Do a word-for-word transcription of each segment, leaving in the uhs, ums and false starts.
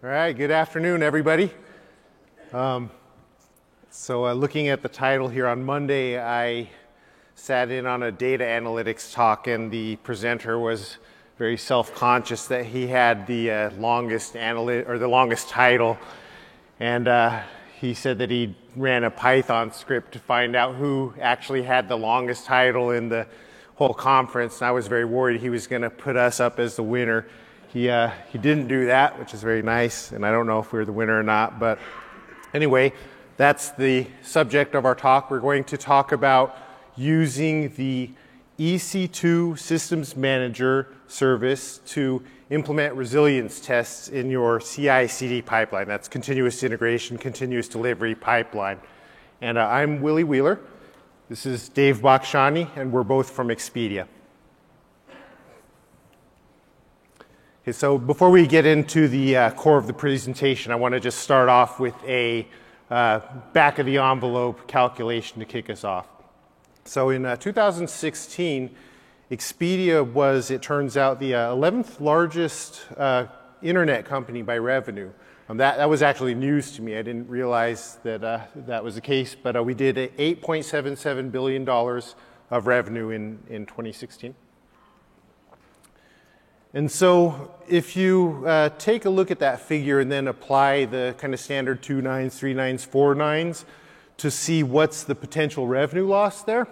All right, good afternoon, everybody. Um, so uh, looking at the title here, on Monday, I sat in on a data analytics talk, and the presenter was very self-conscious that he had the uh, longest analy- or the longest title, and uh, he said that he ran a Python script to find out who actually had the longest title in the whole conference, and I was very worried he was going to put us up as the winner. He, uh, he didn't do that, which is very nice, and I don't know if we're the winner or not, but anyway, that's the subject of our talk. We're going to talk about using the E C two Systems Manager service to implement resilience tests in your C I C D pipeline. That's continuous integration, continuous delivery pipeline. And uh, I'm Willie Wheeler. This is Dave Bakshani, and we're both from Expedia. So before we get into the uh, core of the presentation, I want to just start off with a uh, back of the envelope calculation to kick us off. So in uh, two thousand sixteen, Expedia was, it turns out, the uh, eleventh largest uh, internet company by revenue. Um, that, that was actually news to me. I didn't realize that uh, that was the case, but uh, we did eight point seven seven billion dollars of revenue in, in twenty sixteen. And so if you uh, take a look at that figure and then apply the kind of standard two nines, three nines, four nines to see what's the potential revenue loss there,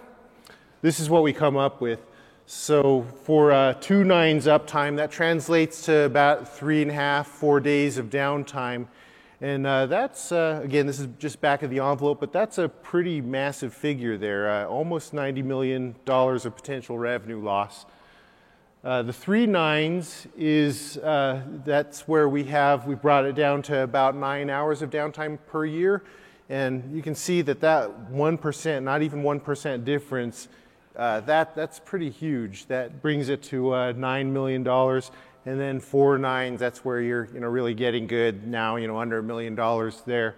this is what we come up with. So for uh, two nines uptime, that translates to about three and a half, four days of downtime. And uh, that's, uh, again, this is just back of the envelope, but that's a pretty massive figure there, uh, almost ninety million dollars of potential revenue loss. Uh, the three nines is, uh, that's where we have, we brought it down to about nine hours of downtime per year. And you can see that that one percent, not even one percent difference, uh, that, that's pretty huge. That brings it to uh, nine million dollars. And then four nines, that's where you're you know, really getting good now, you know, under a million dollars there.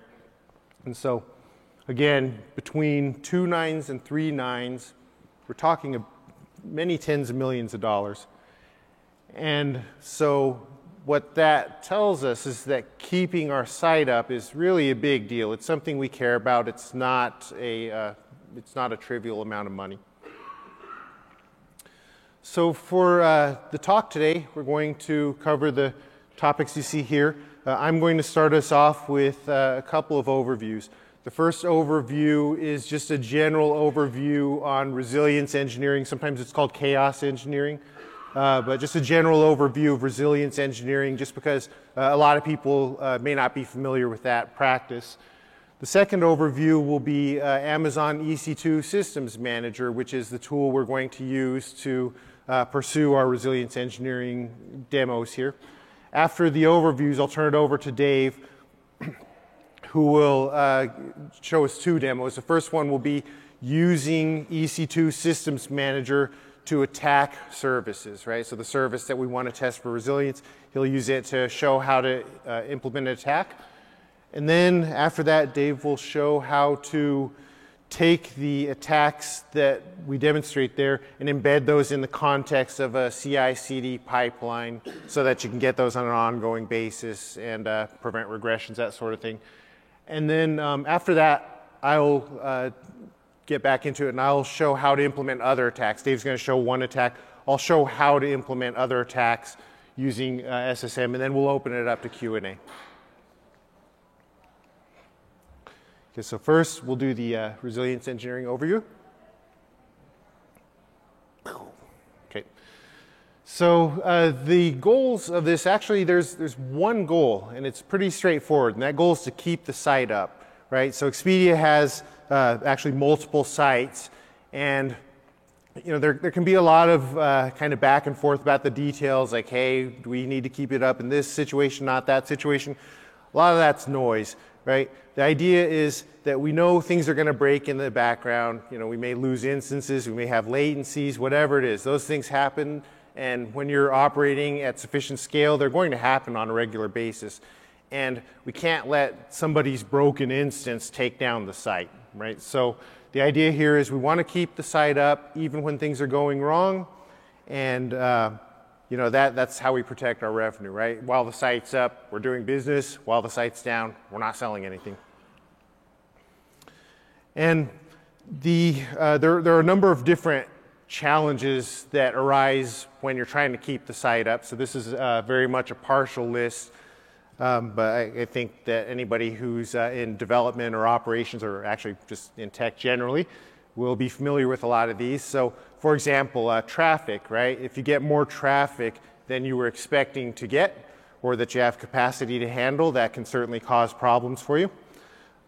And so, again, between two nines and three nines, we're talking about many tens of millions of dollars. And so what that tells us is that keeping our site up is really a big deal. It's something we care about. It's not a, uh, it's not a trivial amount of money. So for uh, the talk today, we're going to cover the topics you see here. Uh, I'm going to start us off with uh, a couple of overviews. The first overview is just a general overview on resilience engineering. Sometimes it's called chaos engineering, uh, but just a general overview of resilience engineering just because uh, a lot of people uh, may not be familiar with that practice. The second overview will be uh, Amazon E C two Systems Manager, which is the tool we're going to use to uh, pursue our resilience engineering demos here. After the overviews, I'll turn it over to Dave, who will uh, show us two demos. The first one will be using E C two Systems Manager to attack services, right? So the service that we want to test for resilience, he'll use it to show how to uh, implement an attack. And then after that, Dave will show how to take the attacks that we demonstrate there and embed those in the context of a C I C D pipeline so that you can get those on an ongoing basis and uh, prevent regressions, that sort of thing. And then um, after that, I'll uh, get back into it and I'll show how to implement other attacks. Dave's going to show one attack. I'll show how to implement other attacks using uh, S S M, and then we'll open it up to Q and A. Okay, so first we'll do the uh, resilience engineering overview. Okay. So uh, the goals of this, actually there's, there's one goal, and it's pretty straightforward, and that goal is to keep the site up, right? So Expedia has uh, actually multiple sites, and you know, there, there can be a lot of uh, kind of back and forth about the details, like, hey, do we need to keep it up in this situation, not that situation? A lot of that's noise, right? The idea is that we know things are going to break in the background. You know, we may lose instances, we may have latencies, whatever it is. Those things happen. And when you're operating at sufficient scale, they're going to happen on a regular basis. And we can't let somebody's broken instance take down the site, right? So the idea here is we want to keep the site up even when things are going wrong. And uh, you know, that, that's how we protect our revenue, right? While the site's up, we're doing business. While the site's down, we're not selling anything. And the, uh, there, there are a number of different challenges that arise when you're trying to keep the site up. So this is uh, very much a partial list, um, but I, I think that anybody who's uh, in development or operations, or actually just in tech generally, will be familiar with a lot of these. So for example, uh, traffic, right? If you get more traffic than you were expecting to get, or that you have capacity to handle, that can certainly cause problems for you.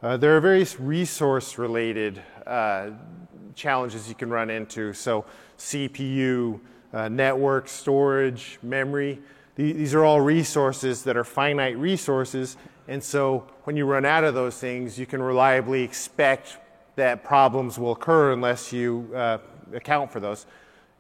Uh, there are various resource-related uh, challenges you can run into. So C P U, uh, network, storage, memory, th these are all resources that are finite resources. And so when you run out of those things, you can reliably expect that problems will occur unless you uh, account for those.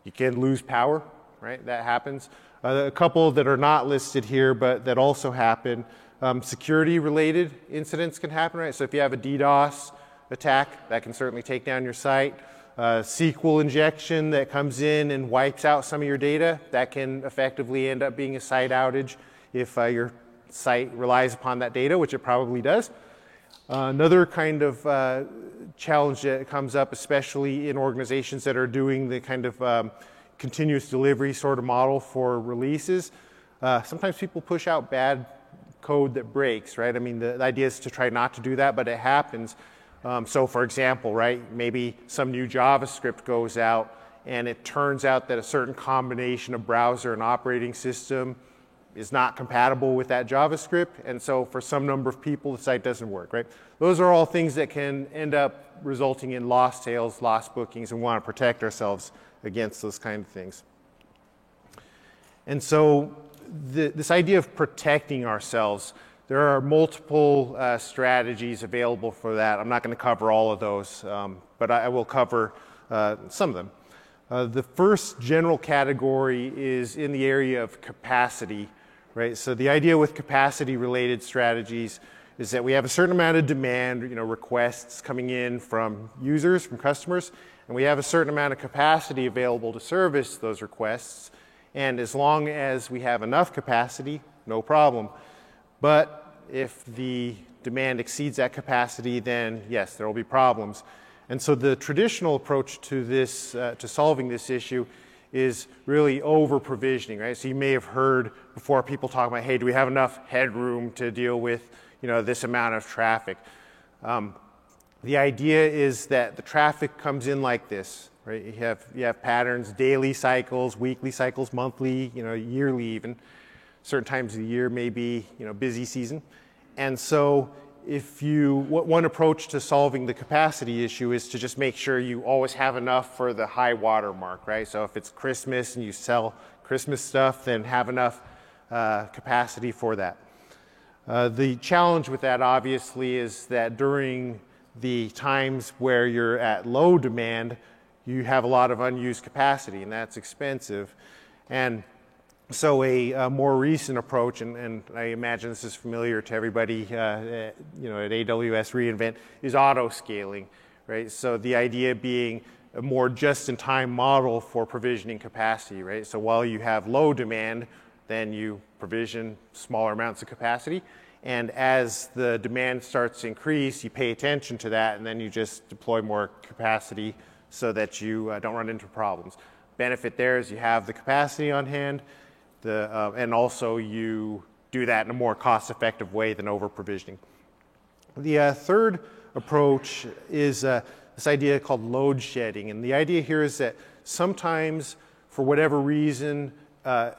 You can lose power, right? That happens. Uh, a couple that are not listed here, but that also happen. Um, security-related incidents can happen, right? So if you have a DDoS attack, that can certainly take down your site. Uh, S Q L injection that comes in and wipes out some of your data, that can effectively end up being a site outage if uh, your site relies upon that data, which it probably does. Uh, another kind of uh, challenge that comes up, especially in organizations that are doing the kind of um, continuous delivery sort of model for releases, uh, sometimes people push out bad code that breaks, right? I mean, the, the idea is to try not to do that, but it happens. Um, so for example, right, maybe some new JavaScript goes out and it turns out that a certain combination of browser and operating system is not compatible with that JavaScript, and so for some number of people, the site doesn't work, right? Those are all things that can end up resulting in lost sales, lost bookings, and we want to protect ourselves against those kind of things. And so the, this idea of protecting ourselves, there are multiple uh, strategies available for that. I'm not going to cover all of those, um, but I, I will cover uh, some of them. Uh, the first general category is in the area of capacity, right? So the idea with capacity-related strategies is that we have a certain amount of demand, you know, requests coming in from users, from customers, and we have a certain amount of capacity available to service those requests. And as long as we have enough capacity, no problem. But if the demand exceeds that capacity, then yes, there will be problems. And so the traditional approach to this, uh, to solving this issue, is really over-provisioning, right? So you may have heard before people talk about, hey, do we have enough headroom to deal with, you know, this amount of traffic? Um, the idea is that the traffic comes in like this, right? You have, you have patterns, daily cycles, weekly cycles, monthly, you know, yearly even. Certain times of the year may be, you know, busy season. And so if you, one approach to solving the capacity issue is to just make sure you always have enough for the high water mark, right? So if it's Christmas and you sell Christmas stuff, then have enough uh, capacity for that. Uh, the challenge with that, obviously, is that during the times where you're at low demand, you have a lot of unused capacity, and that's expensive. And so a, a more recent approach, and, and I imagine this is familiar to everybody, uh, at, you know, at A W S reInvent, is auto-scaling, right? So the idea being a more just-in-time model for provisioning capacity, right? So while you have low demand, then you provision smaller amounts of capacity, and as the demand starts to increase, you pay attention to that, and then you just deploy more capacity so that you uh, don't run into problems. Benefit there is you have the capacity on hand. The, uh, and also you do that in a more cost-effective way than over-provisioning. The uh, third approach is uh, this idea called load shedding. And the idea here is that sometimes, for whatever reason, uh,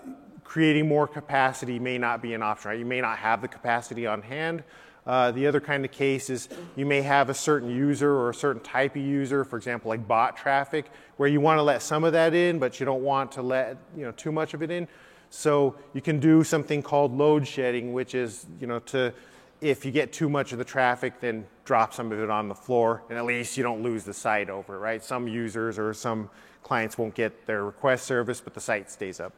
creating more capacity may not be an option, right? You may not have the capacity on hand. Uh, the other kind of case is you may have a certain user or a certain type of user, for example, like bot traffic, where you want to let some of that in, but you don't want to let, you know, too much of it in. So you can do something called load shedding, which is, you know, to, if you get too much of the traffic, then drop some of it on the floor, and at least you don't lose the site over it, right? Some users or some clients won't get their request service, but the site stays up.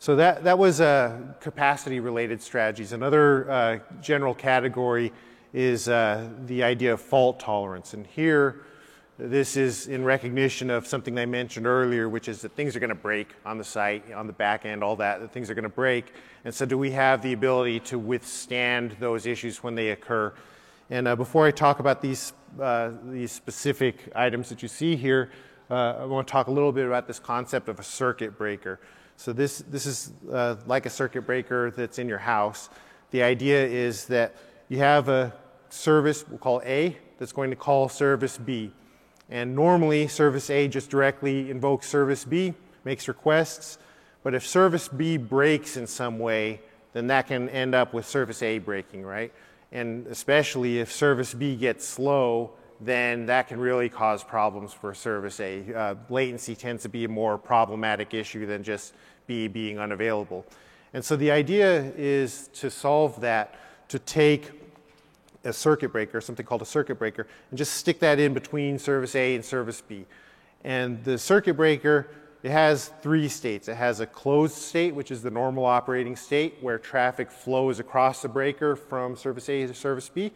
So that, that was uh, capacity-related strategies. Another uh, general category is uh, the idea of fault tolerance. And here, This is in recognition of something I mentioned earlier, which is that things are going to break on the site, on the back end, all that, that things are going to break. And so do we have the ability to withstand those issues when they occur? And uh, before I talk about these, uh, these specific items that you see here, uh, I want to talk a little bit about this concept of a circuit breaker. So this, this is uh, like a circuit breaker that's in your house. The idea is that you have a service, we'll call A, that's going to call service B. And normally, service A just directly invokes service B, makes requests. But if service B breaks in some way, then that can end up with service A breaking, right? And especially if service B gets slow, then that can really cause problems for service A. Uh, latency tends to be a more problematic issue than just B being unavailable. And so the idea is to solve that, to take a circuit breaker, something called a circuit breaker, and just stick that in between service A and service B. And the circuit breaker, it has three states. It has a closed state, which is the normal operating state where traffic flows across the breaker from service A to service B.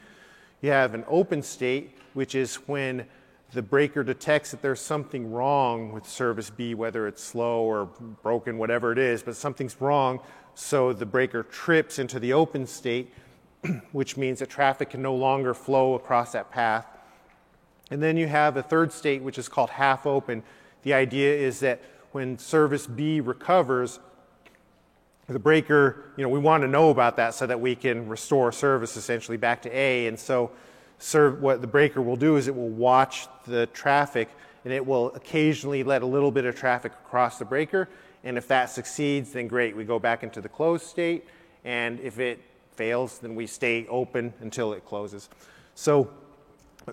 You have an open state, which is when the breaker detects that there's something wrong with service B, whether it's slow or broken, whatever it is, but something's wrong, so the breaker trips into the open state, which means that traffic can no longer flow across that path. And then you have a third state, which is called half open. The idea is that when service B recovers, the breaker, you know, we want to know about that so that we can restore service essentially back to A. And so serve, what the breaker will do is it will watch the traffic, and it will occasionally let a little bit of traffic across the breaker. And if that succeeds, then great, we go back into the closed state. And if it fails, then we stay open until it closes. So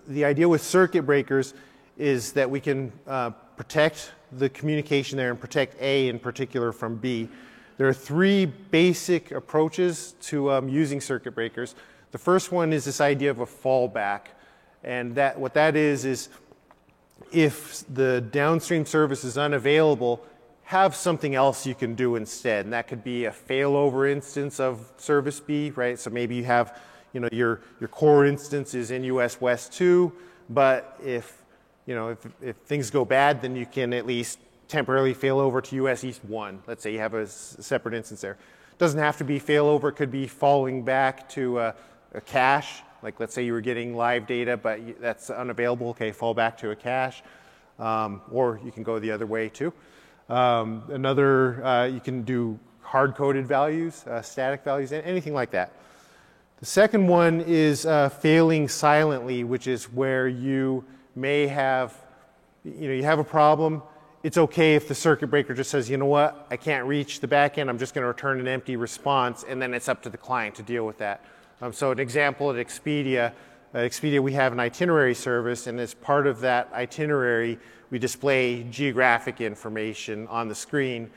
the idea with circuit breakers is that we can uh, protect the communication there and protect A in particular from B. There are three basic approaches to um, using circuit breakers. The first one is this idea of a fallback. And that what that is is if the downstream service is unavailable, have something else you can do instead, and that could be a failover instance of service B, right? So maybe you have, you know, your your core instance is in U S West two, but if, you know, if, if things go bad, then you can at least temporarily fail over to U S East one. Let's say you have a separate instance there. It doesn't have to be failover. It could be falling back to a, a cache. Like let's say you were getting live data, but you, that's unavailable. Okay, fall back to a cache, um, or you can go the other way too. Um, another, uh, you can do hard-coded values, uh, static values, anything like that. The second one is uh, failing silently, which is where you may have, you know, you have a problem. It's okay if the circuit breaker just says, you know what, I can't reach the back end, I'm just going to return an empty response, and then it's up to the client to deal with that. Um, so an example at Expedia, at Expedia we have an itinerary service, and as part of that itinerary, we display geographic information on the screen.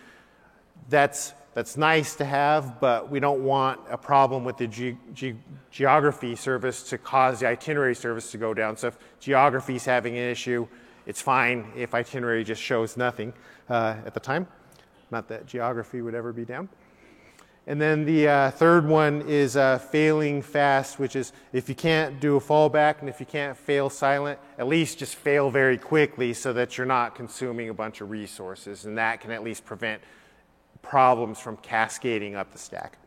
That's, that's nice to have, but we don't want a problem with the ge ge geography service to cause the itinerary service to go down. So if geography is having an issue, it's fine if itinerary just shows nothing uh, at the time. Not that geography would ever be down. And then the uh, third one is uh, failing fast, which is if you can't do a fallback and if you can't fail silent, at least just fail very quickly so that you're not consuming a bunch of resources, and that can at least prevent problems from cascading up the stack.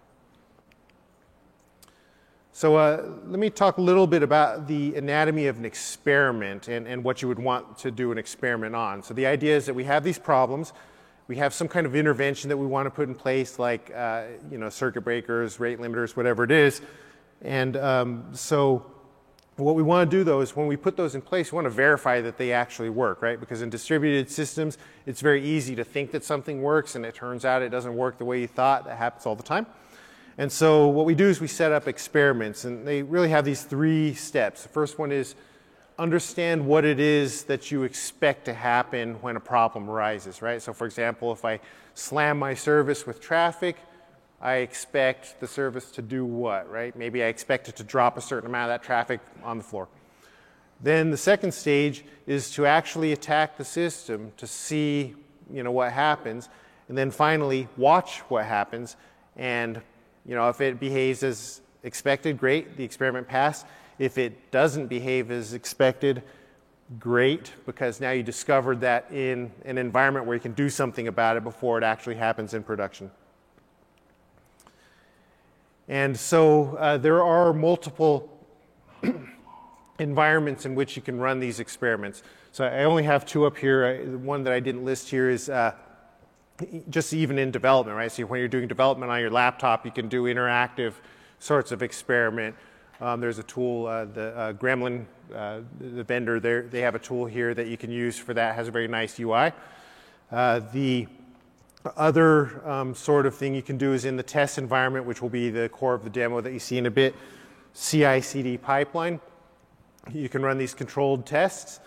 So uh, let me talk a little bit about the anatomy of an experiment and, and what you would want to do an experiment on. So the idea is that we have these problems. We have some kind of intervention that we want to put in place, like uh, you know, circuit breakers, rate limiters, whatever it is. And um, so what we want to do, though, is when we put those in place, we want to verify that they actually work, right? Because in distributed systems, it's very easy to think that something works, and it turns out it doesn't work the way you thought. That happens all the time. And so what we do is we set up experiments, and they really have these three steps. The first one is understand what it is that you expect to happen when a problem arises, right? So for example, if I slam my service with traffic, I expect the service to do what, right? Maybe I expect it to drop a certain amount of that traffic on the floor. Then the second stage is to actually attack the system to see, you know, what happens. And then finally, watch what happens. And, you know, if it behaves as expected, great, the experiment passed. If it doesn't behave as expected, great, because now you discovered that in an environment where you can do something about it before it actually happens in production. And so uh, there are multiple environments in which you can run these experiments. So I only have two up here. The one that I didn't list here is uh, just even in development, right? So when you're doing development on your laptop, you can do interactive sorts of experiment. Um, there's a tool, uh, the uh, Gremlin, uh, the vendor there, they have a tool here that you can use for that. It has a very nice U I. Uh, the other um, sort of thing you can do is in the test environment, which will be the core of the demo that you see in a bit, C I C D pipeline. You can run these controlled tests.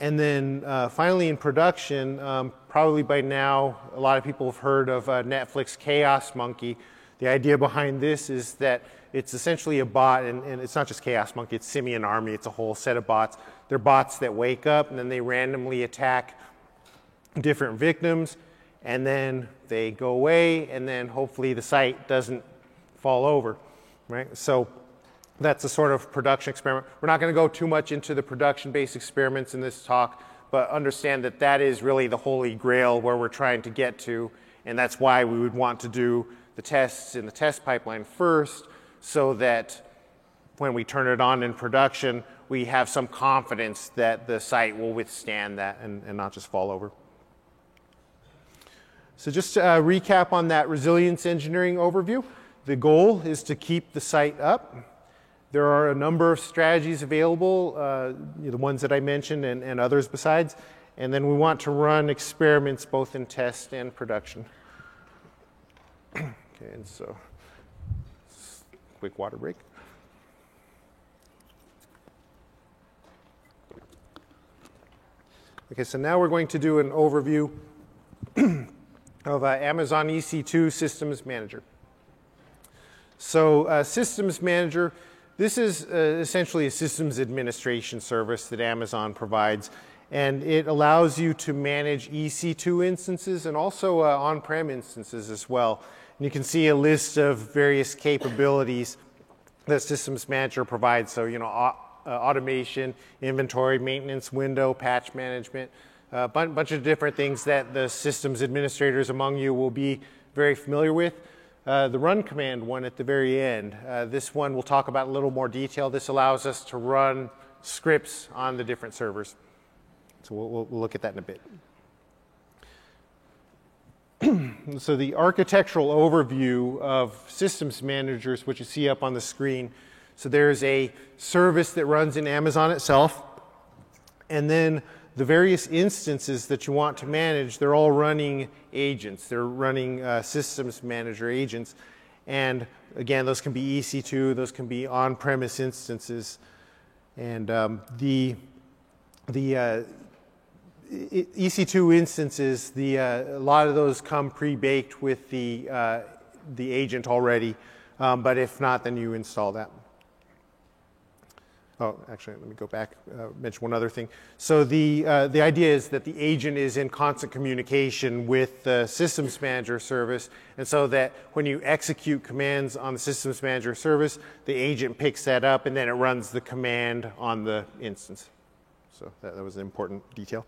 And then uh, finally in production, um, probably by now, a lot of people have heard of uh, Netflix Chaos Monkey. The idea behind this is that it's essentially a bot, and, and it's not just Chaos Monkey, it's Simian Army, it's a whole set of bots. They're bots that wake up and then they randomly attack different victims, and then they go away, and then hopefully the site doesn't fall over, right? So that's a sort of production experiment. We're not going to go too much into the production-based experiments in this talk, but understand that that is really the holy grail where we're trying to get to, and that's why we would want to do the tests in the test pipeline first, so that when we turn it on in production, we have some confidence that the site will withstand that and, and not just fall over. So just to uh, recap on that resilience engineering overview, the goal is to keep the site up. There are a number of strategies available, uh, the ones that I mentioned and, and others besides, and then we want to run experiments both in test and production. Okay, and so quick water break. Okay, so now we're going to do an overview of uh, Amazon E C two Systems Manager. So uh, Systems Manager, this is uh, essentially a systems administration service that Amazon provides, and it allows you to manage E C two instances and also uh, on-prem instances as well. And you can see a list of various capabilities that Systems Manager provides. So, you know, uh, automation, inventory, maintenance, window, patch management, a bun bunch of different things that the systems administrators among you will be very familiar with. Uh, the run command one at the very end, uh, this one we'll talk about in a little more detail. This allows us to run scripts on the different servers. So we'll, we'll look at that in a bit. So the architectural overview of systems managers, which you see up on the screen. So there's a service that runs in Amazon itself, and then the various instances that you want to manage, they're all running agents. They're running uh, systems manager agents. And again, those can be E C two, those can be on-premise instances. And um, the the uh, E C two instances, the, uh, a lot of those come pre-baked with the, uh, the agent already, um, but if not, then you install that. Oh, actually, let me go back, uh, mention one other thing. So the, uh, the idea is that the agent is in constant communication with the Systems Manager service, and so that when you execute commands on the Systems Manager service, the agent picks that up and then it runs the command on the instance. So that, that was an important detail.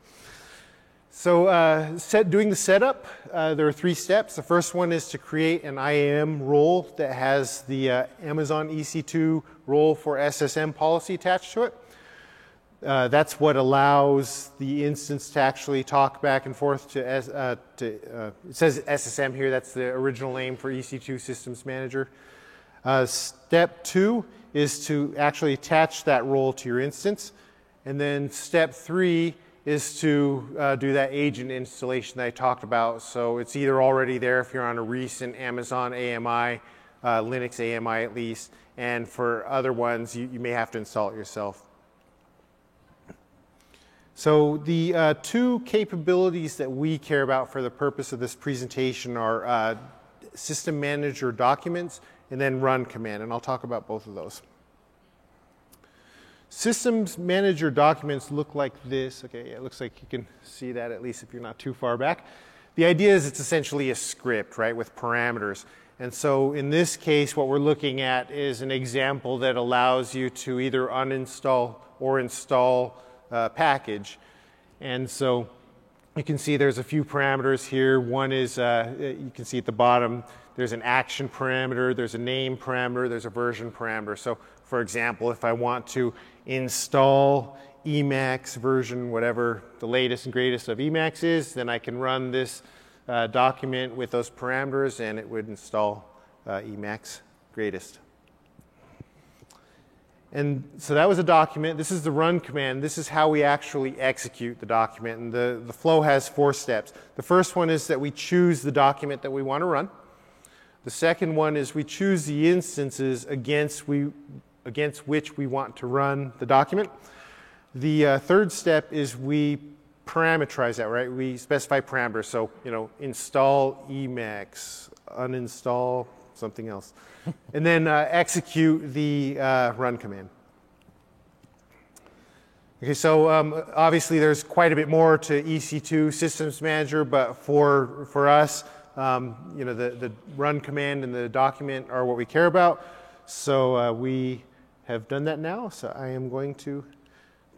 So uh, set, doing the setup, uh, there are three steps. The first one is to create an I A M role that has the uh, Amazon E C two role for S S M policy attached to it. Uh, that's what allows the instance to actually talk back and forth to, uh, to uh, it says S S M here, that's the original name for E C two Systems Manager. Uh, step two is to actually attach that role to your instance. And then step three is to uh, do that agent installation that I talked about. So it's either already there if you're on a recent Amazon A M I, uh, Linux A M I at least, and for other ones, you, you may have to install it yourself. So the uh, two capabilities that we care about for the purpose of this presentation are uh, System Manager Documents and then Run Command, and I'll talk about both of those. Systems Manager Documents look like this. Okay, yeah, it looks like you can see that at least if you're not too far back. The idea is it's essentially a script, right, with parameters. And so in this case, what we're looking at is an example that allows you to either uninstall or install uh, package. And so you can see there's a few parameters here. One is, uh, you can see at the bottom, there's an action parameter, there's a name parameter, there's a version parameter. So for example, if I want to install Emacs version, whatever the latest and greatest of Emacs is, then I can run this uh, document with those parameters and it would install uh, Emacs greatest. And so that was a document. This is the run command. This is how we actually execute the document. And the, the flow has four steps. The first one is that we choose the document that we want to run. The second one is we choose the instances against, we, against which we want to run the document. The uh, third step is we parameterize that, right? We specify parameters. So, you know, install Emacs, uninstall something else, and then uh, execute the uh, run command. Okay, so um, obviously there's quite a bit more to E C two Systems Manager, but for for us, um, you know, the the run command and the document are what we care about. So uh, we have done that now. So I am going to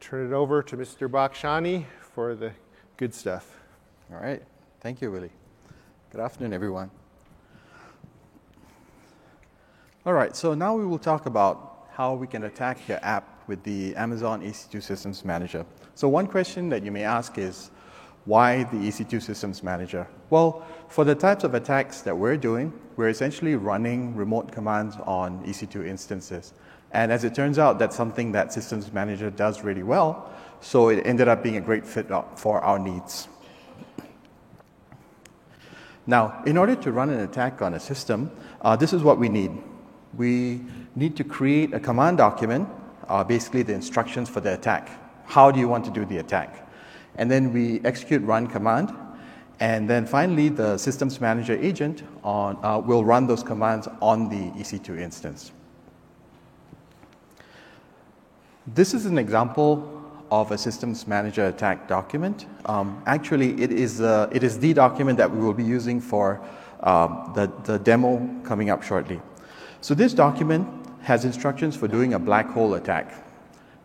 turn it over to Mister Bakshani for the good stuff. All right, thank you, Willie. Good afternoon, everyone. All right, so now we will talk about how we can attack your app with the Amazon E C two Systems Manager. So one question that you may ask is, why the E C two Systems Manager? Well, for the types of attacks that we're doing, we're essentially running remote commands on E C two instances. And as it turns out, that's something that Systems Manager does really well, so it ended up being a great fit for our needs. Now, in order to run an attack on a system, uh, this is what we need. We need to create a command document, uh, basically the instructions for the attack. How do you want to do the attack? And then we execute run command. And then finally, the Systems Manager agent on, uh, will run those commands on the E C two instance. This is an example of a Systems Manager attack document. Um, actually, it is, uh, it is the document that we will be using for um, the, the demo coming up shortly. So this document has instructions for doing a black hole attack.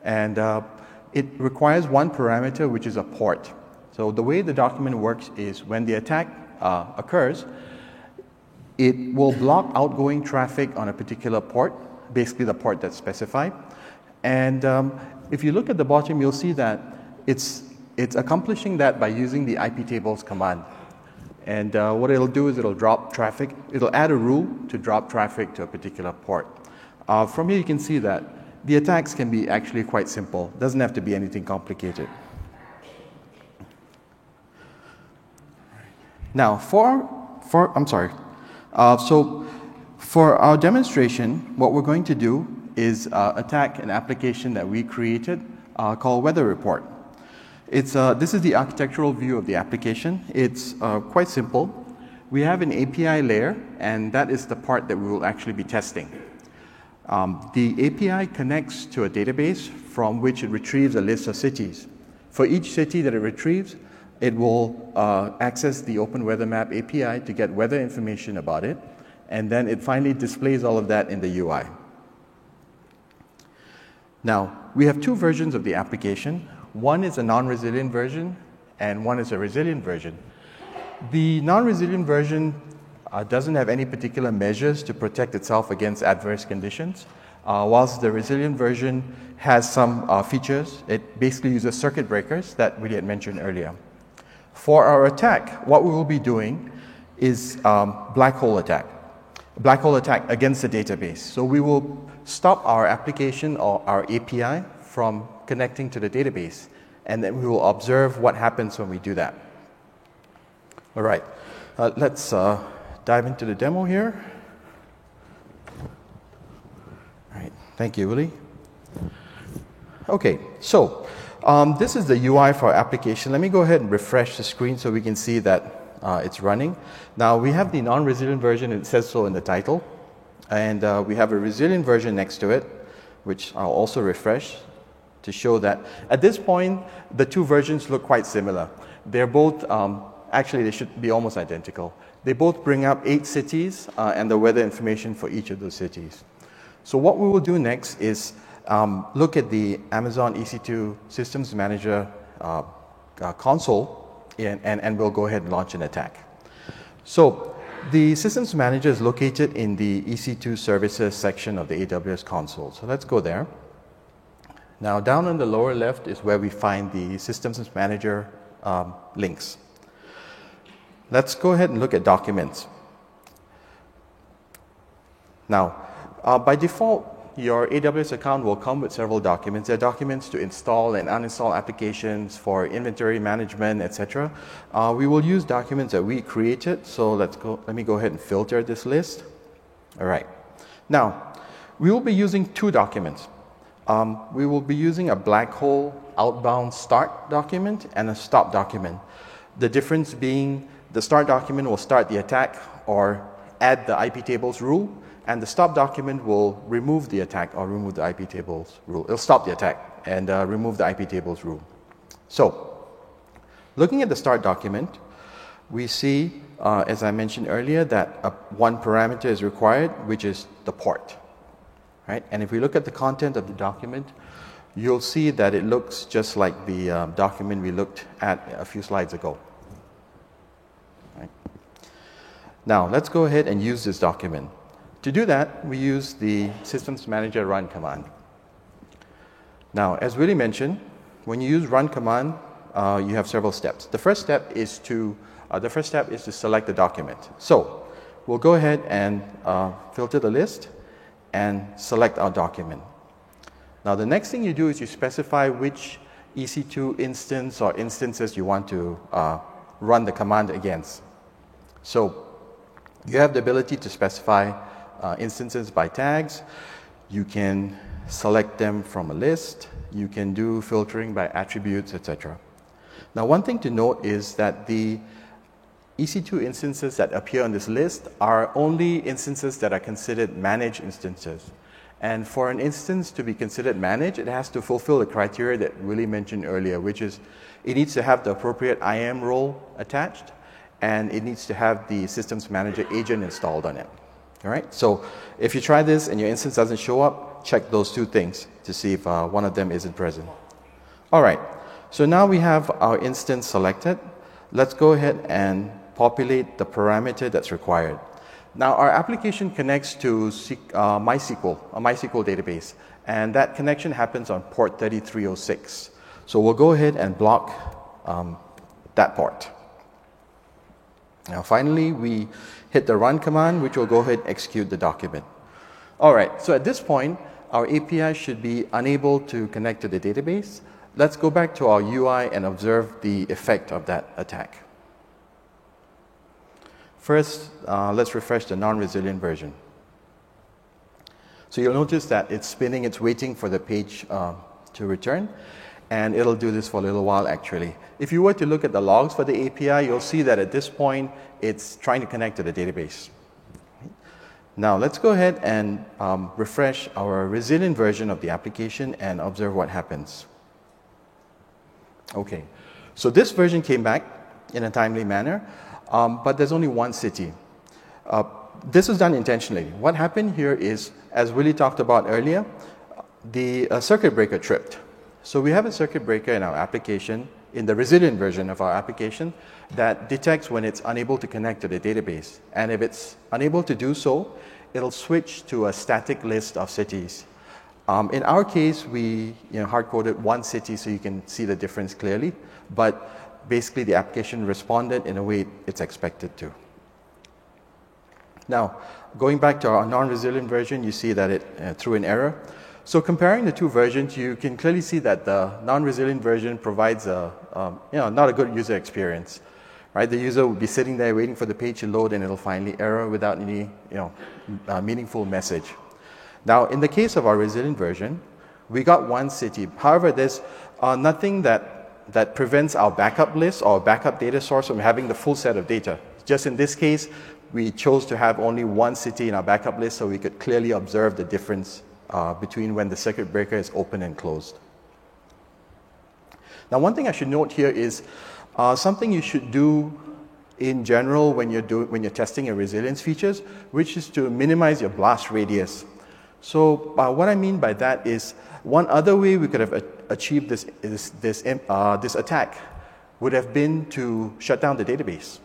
And uh, it requires one parameter, which is a port. So the way the document works is when the attack uh, occurs, it will block outgoing traffic on a particular port, basically the port that's specified. And um, if you look at the bottom, you'll see that it's, it's accomplishing that by using the iptables command. And uh, what it'll do is it'll drop traffic. It'll add a rule to drop traffic to a particular port. Uh, from here, you can see that the attacks can be actually quite simple. Doesn't have to be anything complicated. Now, for, for I'm sorry. Uh, so for our demonstration, what we're going to do is uh, attack an application that we created uh, called Weather Report. It's, uh, this is the architectural view of the application. It's uh, quite simple. We have an A P I layer, and that is the part that we will actually be testing. Um, the A P I connects to a database from which it retrieves a list of cities. For each city that it retrieves, it will uh, access the Open Weather Map A P I to get weather information about it, and then it finally displays all of that in the U I. Now, we have two versions of the application. One is a non-resilient version, and one is a resilient version. The non-resilient version uh, doesn't have any particular measures to protect itself against adverse conditions, uh, whilst the resilient version has some uh, features. It basically uses circuit breakers that we had mentioned earlier. For our attack, what we will be doing is um, black hole attack. Black hole attack against the database. So we will stop our application or our A P I from connecting to the database, and then we will observe what happens when we do that. All right, uh, let's uh, dive into the demo here. All right, thank you, Willie. Okay, so um, this is the U I for our application. Let me go ahead and refresh the screen so we can see that uh, it's running. Now we have the non-resilient version, it says so in the title, and uh, we have a resilient version next to it, which I'll also refresh to show that at this point the two versions look quite similar. They're both um, actually they should be almost identical. They both bring up eight cities uh, and the weather information for each of those cities. So what we will do next is um, look at the Amazon E C two Systems Manager uh, uh, console, and, and, and we'll go ahead and launch an attack. So the Systems Manager is located in the E C two Services section of the A W S console. So let's go there. Now down on the lower left is where we find the Systems Manager um, links. Let's go ahead and look at documents. Now, uh, by default, your A W S account will come with several documents. There are documents to install and uninstall applications for inventory management, et cetera. Uh, we will use documents that we created. So let's go. Let me go ahead and filter this list. All right. Now, we will be using two documents. Um, we will be using a black hole outbound start document and a stop document. The difference being the start document will start the attack or add the I P tables rule, and the stop document will remove the attack or remove the I P tables rule. It'll stop the attack and uh, remove the I P tables rule. So looking at the start document, we see, uh, as I mentioned earlier, that a, one parameter is required, which is the port. Right? And if we look at the content of the document, you'll see that it looks just like the uh, document we looked at a few slides ago. Right. Now, let's go ahead and use this document. To do that, we use the Systems Manager run command. Now, as Willie mentioned, when you use run command, uh, you have several steps. The first step is to uh, the first step is to select the document. So we'll go ahead and uh, filter the list and select our document. Now, the next thing you do is you specify which E C two instance or instances you want to uh, run the command against. So you have the ability to specify uh, instances by tags. You can select them from a list. You can do filtering by attributes, et cetera. Now, one thing to note is that the E C two instances that appear on this list are only instances that are considered managed instances. And for an instance to be considered managed, it has to fulfill the criteria that Willie mentioned earlier, which is it needs to have the appropriate I A M role attached, and it needs to have the Systems Manager agent installed on it. All right? So if you try this and your instance doesn't show up, check those two things to see if uh, one of them isn't present. All right. So now we have our instance selected. Let's go ahead and populate the parameter that's required. Now, our application connects to uh, MySQL, a MySQL database, and that connection happens on port thirty-three oh six. So we'll go ahead and block um, that port. Now, finally, we hit the run command, which will go ahead and execute the document. All right, so at this point, our A P I should be unable to connect to the database. Let's go back to our U I and observe the effect of that attack. First, uh, let's refresh the non-resilient version. So you'll notice that it's spinning, it's waiting for the page uh, to return, and it'll do this for a little while actually. If you were to look at the logs for the A P I, you'll see that at this point, it's trying to connect to the database. Now let's go ahead and um, refresh our resilient version of the application and observe what happens. Okay, so this version came back in a timely manner. Um, but there's only one city. Uh, this was done intentionally. What happened here is, as Willie talked about earlier, the uh, circuit breaker tripped. So we have a circuit breaker in our application, in the resilient version of our application, that detects when it's unable to connect to the database. And if it's unable to do so, it'll switch to a static list of cities. Um, in our case, we you know, hard-coded one city so you can see the difference clearly. But basically, the application responded in a way it's expected to. Now, going back to our non-resilient version, you see that it uh, threw an error. So comparing the two versions, you can clearly see that the non-resilient version provides a, um, you know, not a good user experience. Right? The user will be sitting there waiting for the page to load, and it'll finally error without any you know, uh, meaningful message. Now, in the case of our resilient version, we got one city. However, there's uh, nothing that that prevents our backup list or backup data source from having the full set of data. Just in this case, we chose to have only one city in our backup list so we could clearly observe the difference uh, between when the circuit breaker is open and closed. Now, one thing I should note here is uh, something you should do in general when you're, do when you're testing your resilience features, which is to minimize your blast radius. So uh, what I mean by that is one other way we could have achieved this, is this, uh, this attack would have been to shut down the database.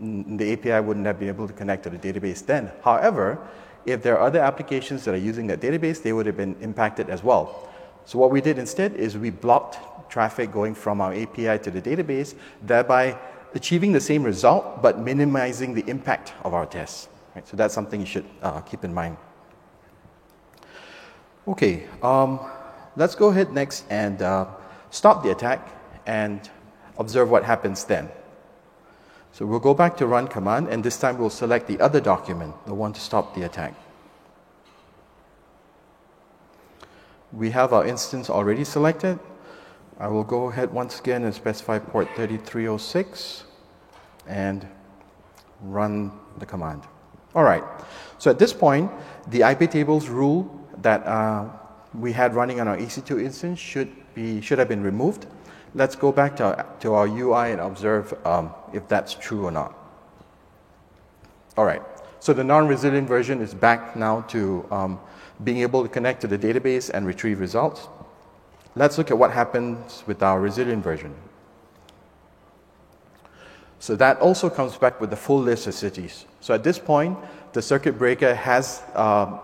The A P I wouldn't have been able to connect to the database then. However, if there are other applications that are using that database, they would have been impacted as well. So what we did instead is we blocked traffic going from our A P I to the database, thereby achieving the same result but minimizing the impact of our tests. Right? So that's something you should uh, keep in mind. Okay, um, let's go ahead next and uh, stop the attack and observe what happens then. So we'll go back to run command, and this time we'll select the other document, the one to stop the attack. We have our instance already selected. I will go ahead once again and specify port thirty-three oh six and run the command. All right, so at this point, the iptables rule that uh, we had running on our E C two instance should, be, should have been removed. Let's go back to our, to our U I and observe um, if that's true or not. All right, so the non-resilient version is back now to um, being able to connect to the database and retrieve results. Let's look at what happens with our resilient version. So that also comes back with the full list of cities. So at this point, the circuit breaker has, uh,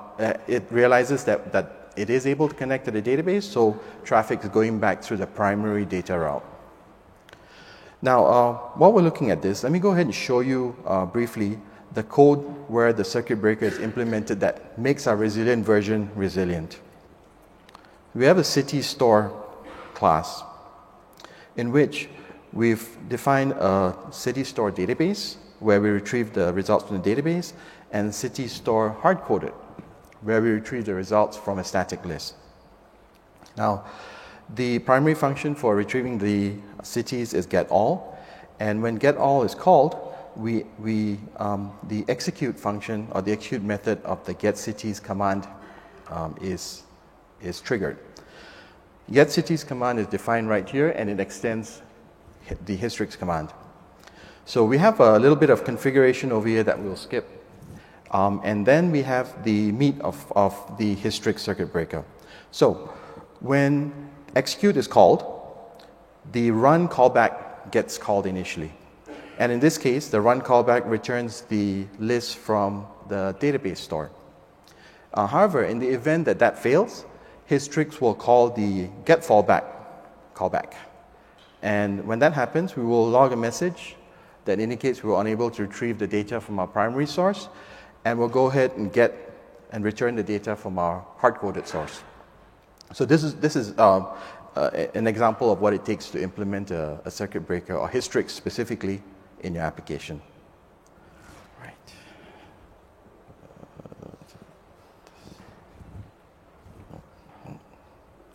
it realizes that, that it is able to connect to the database, so traffic is going back through the primary data route. Now, uh, while we're looking at this, let me go ahead and show you uh, briefly the code where the circuit breaker is implemented that makes our resilient version resilient. We have a city store class in which we've defined a city store database where we retrieve the results from the database, and city store hardcoded, where we retrieve the results from a static list. Now, the primary function for retrieving the cities is getAll, and when getAll is called, we, we, um, the execute function or the execute method of the getCities command um, is, is triggered. GetCities command is defined right here, and it extends the Hystrix command. So we have a little bit of configuration over here that we'll skip. Um, and then we have the meat of, of the Hystrix circuit breaker. So when execute is called, the run callback gets called initially. And in this case, the run callback returns the list from the database store. Uh, however, in the event that that fails, Hystrix will call the getFallback callback. And when that happens, we will log a message that indicates we were unable to retrieve the data from our primary source, and we'll go ahead and get and return the data from our hard-coded source. So this is, this is uh, uh, an example of what it takes to implement a, a circuit breaker or Hystrix specifically in your application. Right.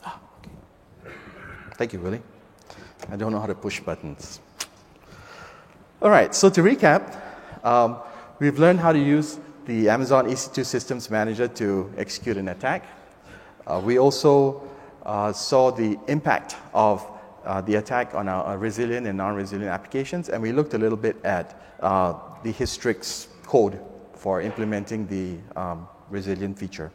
Ah, okay. Thank you, Willie. I don't know how to push buttons. All right, so to recap, um, we've learned how to use the Amazon E C two Systems Manager to execute an attack. Uh, we also uh, saw the impact of uh, the attack on our, our resilient and non-resilient applications, and we looked a little bit at uh, the Hystrix code for implementing the um, resilient feature.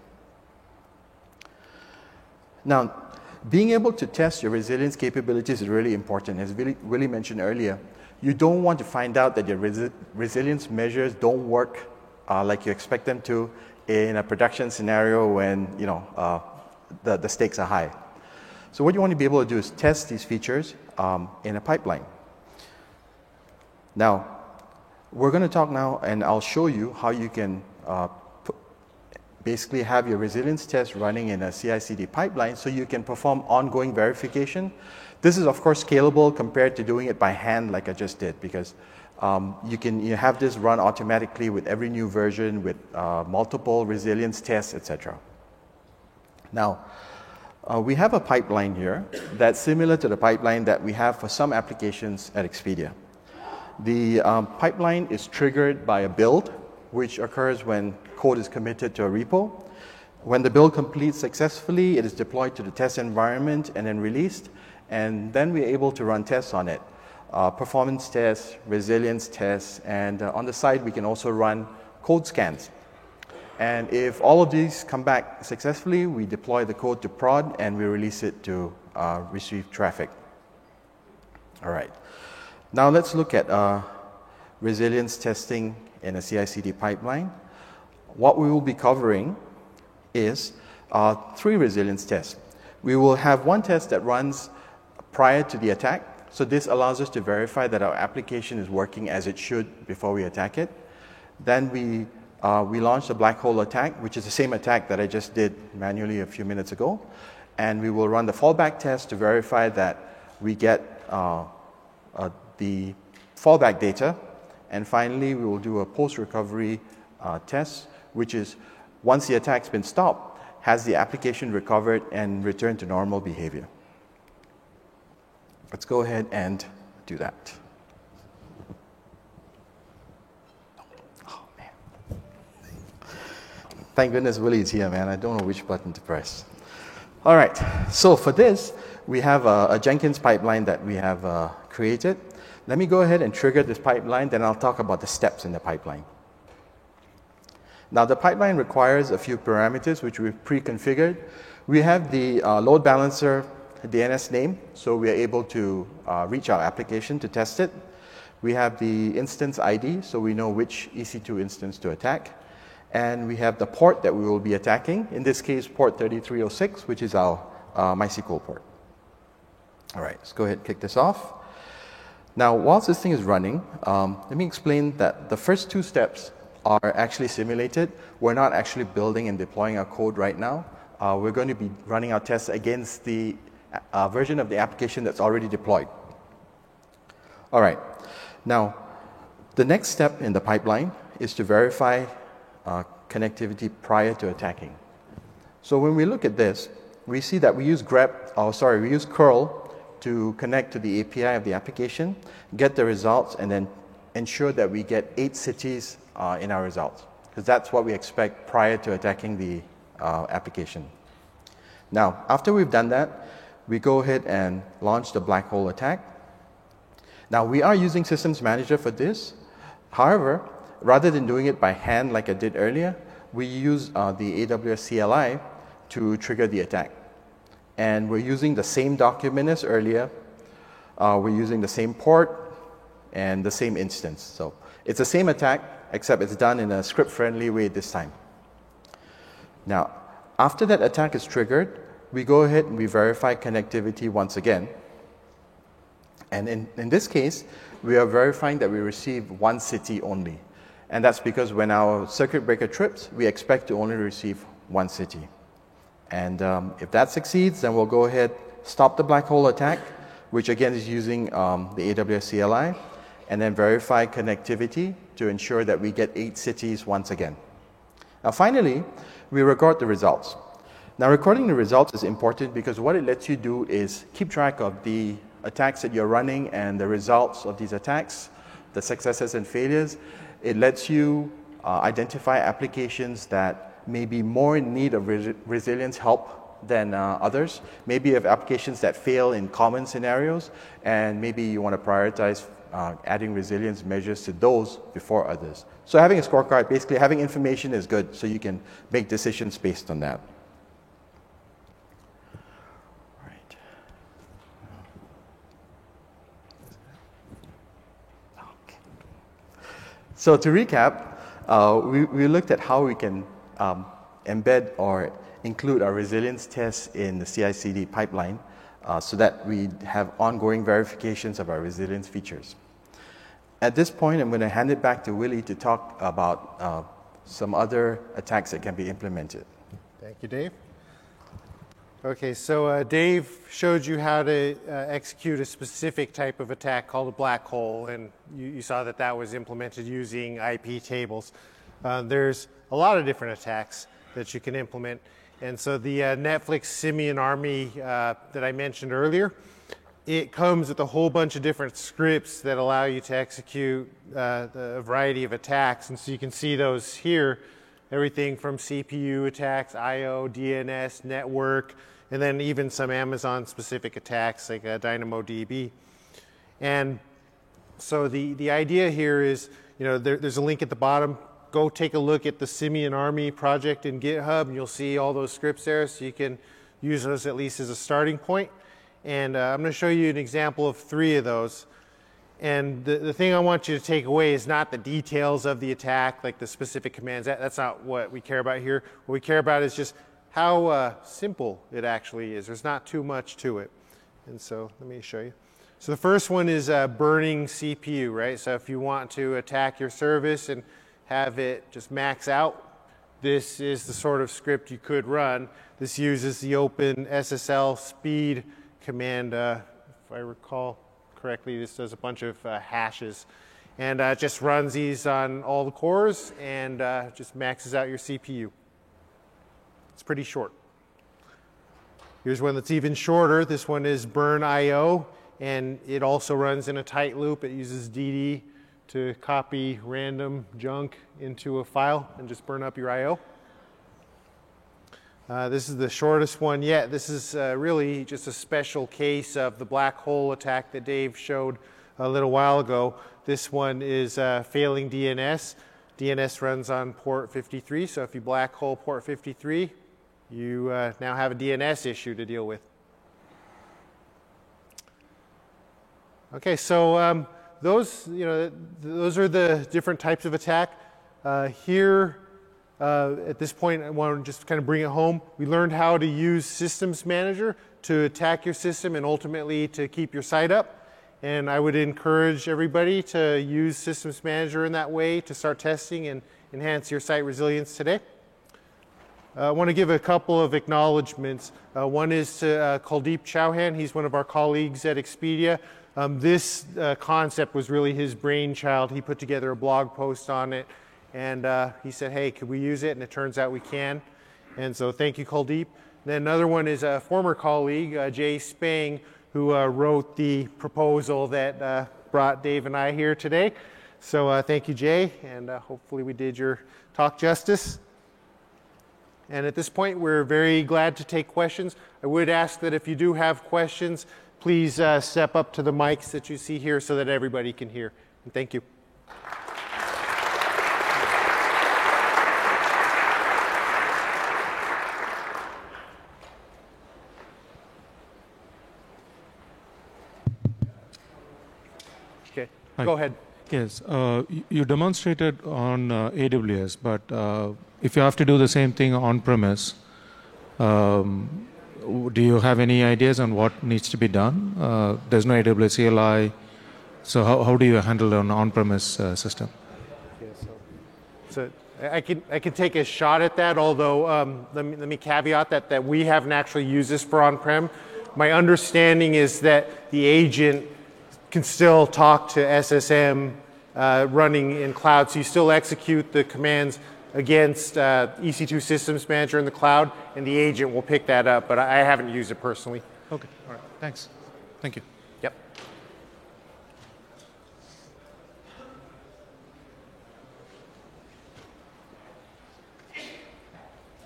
Now, being able to test your resilience capabilities is really important. As Willie, Willie mentioned earlier, you don't want to find out that your resi- resilience measures don't work Uh, like you expect them to in a production scenario when you know uh, the, the stakes are high. So what you want to be able to do is test these features um, in a pipeline. Now, we're going to talk now, and I'll show you how you can uh, put, basically have your resilience test running in a C I C D pipeline so you can perform ongoing verification. This is, of course, scalable compared to doing it by hand like I just did, because Um, you can you have this run automatically with every new version, with uh, multiple resilience tests, et cetera. Now, uh, we have a pipeline here that's similar to the pipeline that we have for some applications at Expedia. The um, pipeline is triggered by a build, which occurs when code is committed to a repo. When the build completes successfully, it is deployed to the test environment and then released, and then we're able to run tests on it. Uh, performance tests, resilience tests, and uh, on the side we can also run code scans. And if all of these come back successfully, we deploy the code to prod and we release it to uh, receive traffic. All right. Now let's look at uh, resilience testing in a C I C D pipeline. What we will be covering is uh, three resilience tests. We will have one test that runs prior to the attack. So this allows us to verify that our application is working as it should before we attack it. Then we, uh, we launch the black hole attack, which is the same attack that I just did manually a few minutes ago. And we will run the fallback test to verify that we get uh, uh, the fallback data. And finally, we will do a post-recovery uh, test, which is once the attack's been stopped, has the application recovered and returned to normal behavior? Let's go ahead and do that. Oh, man. Thank goodness Willie is here, man. I don't know which button to press. All right. So for this, we have a, a Jenkins pipeline that we have uh, created. Let me go ahead and trigger this pipeline, then I'll talk about the steps in the pipeline. Now, the pipeline requires a few parameters, which we've pre-configured. We have the uh, load balancer D N S name, so we are able to uh, reach our application to test it. We have the instance I D, so we know which E C two instance to attack. And we have the port that we will be attacking, in this case, port thirty-three oh six, which is our uh, MySQL port. All right, let's go ahead and kick this off. Now, whilst this thing is running, um, let me explain that the first two steps are actually simulated. We're not actually building and deploying our code right now. Uh, we're going to be running our tests against the uh, version of the application that's already deployed. All right. Now, the next step in the pipeline is to verify uh, connectivity prior to attacking. So when we look at this, we see that we use grep. Oh, sorry, we use curl to connect to the A P I of the application, get the results, and then ensure that we get eight cities Uh, in our results, because that's what we expect prior to attacking the uh, application. Now, after we've done that, we go ahead and launch the black hole attack. Now, we are using Systems Manager for this. However, rather than doing it by hand like I did earlier, we use uh, the A W S C L I to trigger the attack. And we're using the same document as earlier. Uh, we're using the same port and the same instance. So it's the same attack, except it's done in a script-friendly way this time. Now, after that attack is triggered, we go ahead and we verify connectivity once again. And in, in this case, we are verifying that we receive one city only. And that's because when our circuit breaker trips, we expect to only receive one city. And um, if that succeeds, then we'll go ahead, stop the black hole attack, which again is using um, the A W S C L I, and then verify connectivity to ensure that we get eight cities once again. Now finally, we record the results. Now recording the results is important because what it lets you do is keep track of the attacks that you're running and the results of these attacks, the successes and failures. It lets you uh, identify applications that may be more in need of res- resilience help than uh, others. Maybe you have applications that fail in common scenarios, and maybe you want to prioritize Uh, adding resilience measures to those before others. So having a scorecard, basically having information is good, so you can make decisions based on that. All right. Okay. So to recap, uh, we, we looked at how we can um, embed or include our resilience tests in the C I C D pipeline, Uh, so that we have ongoing verifications of our resilience features. At this point, I'm going to hand it back to Willie to talk about uh, some other attacks that can be implemented. Thank you, Dave. Okay, so uh, Dave showed you how to uh, execute a specific type of attack called a black hole, and you, you saw that that was implemented using I P tables. Uh, there's a lot of different attacks that you can implement. And so the uh, Netflix Simian Army uh, that I mentioned earlier, it comes with a whole bunch of different scripts that allow you to execute uh, a variety of attacks. And so you can see those here, everything from C P U attacks, I O, D N S, network, and then even some Amazon-specific attacks like uh, DynamoDB. And so the, the idea here is, you know, there, there's a link at the bottom go take a look at the Simian Army project in GitHub, and you'll see all those scripts there, so you can use those at least as a starting point. And uh, I'm going to show you an example of three of those. And the, the thing I want you to take away is not the details of the attack, like the specific commands. That, that's not what we care about here. What we care about is just how uh, simple it actually is. There's not too much to it. And so let me show you. So the first one is uh, burning C P U, right? So if you want to attack your service and have it just max out, this is the sort of script you could run. This uses the OpenSSL speed command. Uh, if I recall correctly, this does a bunch of uh, hashes. And uh, just runs these on all the cores and uh, just maxes out your C P U. It's pretty short. Here's one that's even shorter. This one is burn I O, and it also runs in a tight loop. It uses D D to copy random junk into a file and just burn up your I O. Uh, this is the shortest one yet. This is uh, really just a special case of the black hole attack that Dave showed a little while ago. This one is uh, failing D N S. D N S runs on port fifty-three, so if you black hole port fifty-three, you uh, now have a D N S issue to deal with. Okay, so um, those, you know, those are the different types of attack. Uh, here, uh, at this point, I want to just kind of bring it home. We learned how to use Systems Manager to attack your system and ultimately to keep your site up. And I would encourage everybody to use Systems Manager in that way to start testing and enhance your site resilience today. Uh, I want to give a couple of acknowledgments. Uh, one is to uh, Kuldeep Chauhan. He's one of our colleagues at Expedia. Um, this uh, concept was really his brainchild. He put together a blog post on it, and uh, he said, hey, could we use it? And it turns out we can. And so thank you, Kuldeep. Then another one is a former colleague, uh, Jay Spang, who uh, wrote the proposal that uh, brought Dave and I here today. So uh, thank you, Jay, and uh, hopefully we did your talk justice. And at this point, we're very glad to take questions. I would ask that if you do have questions, please uh, step up to the mics that you see here so that everybody can hear. And thank you. Okay, hi. Go ahead. Yes, uh, you demonstrated on uh, A W S, but uh, if you have to do the same thing on-premise, um, do you have any ideas on what needs to be done? Uh, there's no A W S C L I, so how, how do you handle an on-premise uh, system? Yeah, so, so I can I can take a shot at that, although um, let me let me caveat that that we haven't actually used this for on-prem. My understanding is that the agent can still talk to S S M uh, running in cloud, so you still execute the commands against uh, E C two Systems Manager in the cloud, and the agent will pick that up, but I haven't used it personally. Okay, all right, thanks. Thank you. Yep.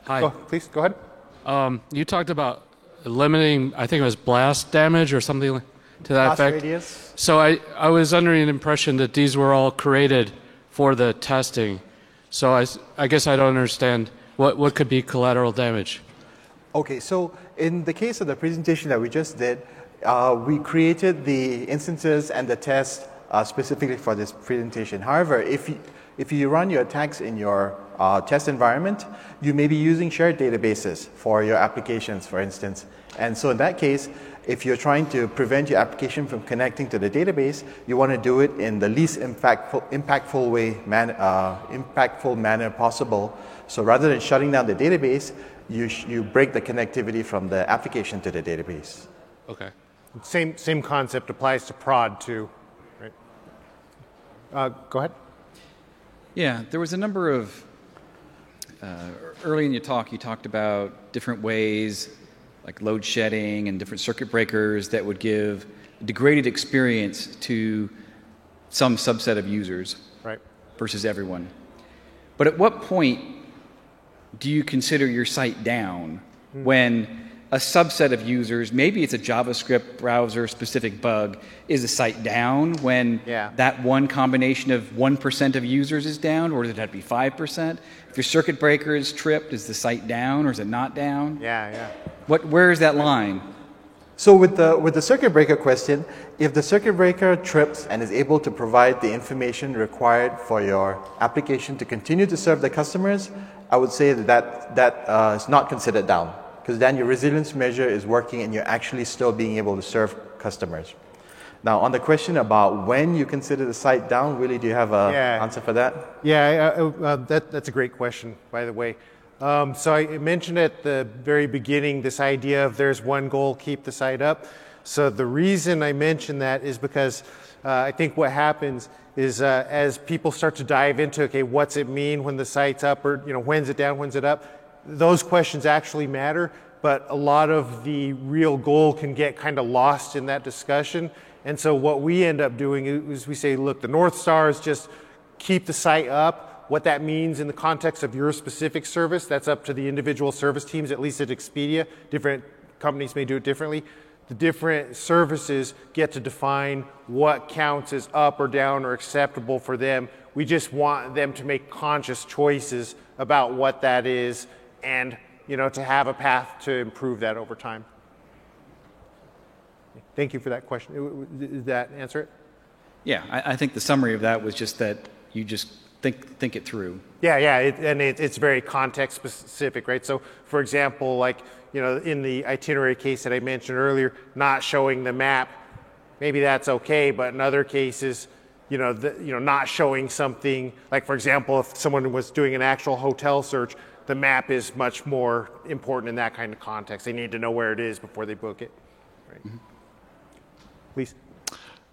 Hi. Go, please, go ahead. Um, you talked about limiting, I think it was blast damage or something like to that blast effect. Radius. So I, I was under an impression that these were all created for the testing. So I, I guess I don't understand what, what could be collateral damage. Okay, so in the case of the presentation that we just did, uh, we created the instances and the tests uh, specifically for this presentation. However, if you, if you run your attacks in your uh, test environment, you may be using shared databases for your applications, for instance. And so in that case, if you're trying to prevent your application from connecting to the database, you want to do it in the least impactful, impactful way, man, uh, impactful manner possible. So rather than shutting down the database, you sh you break the connectivity from the application to the database. Okay. Same same concept applies to prod too, right? Uh, go ahead. Yeah, there was a number of uh, early in your talk. You talked about different ways, like load shedding and different circuit breakers that would give a degraded experience to some subset of users, right, versus everyone. But at what point do you consider your site down? Mm. When a subset of users, maybe it's a JavaScript browser-specific bug, is a site down when yeah. that one combination of one percent of users is down, or does it have to be five percent? If your circuit breaker is tripped, is the site down, or is it not down? Yeah, yeah. What, where is that line? So with the, with the circuit breaker question, if the circuit breaker trips and is able to provide the information required for your application to continue to serve the customers, I would say that that, that uh, is not considered down, because then your resilience measure is working and you're actually still being able to serve customers. Now, on the question about when you consider the site down, Willie, do you have an yeah. answer for that? Yeah, uh, uh, that, that's a great question, by the way. Um, so I mentioned at the very beginning this idea of there's one goal, keep the site up. So the reason I mentioned that is because uh, I think what happens is uh, as people start to dive into, okay, what's it mean when the site's up, or you know, when's it down, when's it up, those questions actually matter, but a lot of the real goal can get kind of lost in that discussion. And so what we end up doing is we say, look, the North Star is just keep the site up. What that means in the context of your specific service, that's up to the individual service teams, at least at Expedia. Different companies may do it differently. The different services get to define what counts as up or down or acceptable for them. We just want them to make conscious choices about what that is and, you know, to have a path to improve that over time. Thank you for that question. Did that answer it? Yeah, I, I think the summary of that was just that you just Think, think it through. Yeah, yeah, it, and it, it's very context specific, right? So, for example, like, you know, in the itinerary case that I mentioned earlier, not showing the map, maybe that's okay, but in other cases, you know, the, you know, not showing something, like, for example, if someone was doing an actual hotel search, the map is much more important in that kind of context. They need to know where it is before they book it, right? Mm-hmm. Please.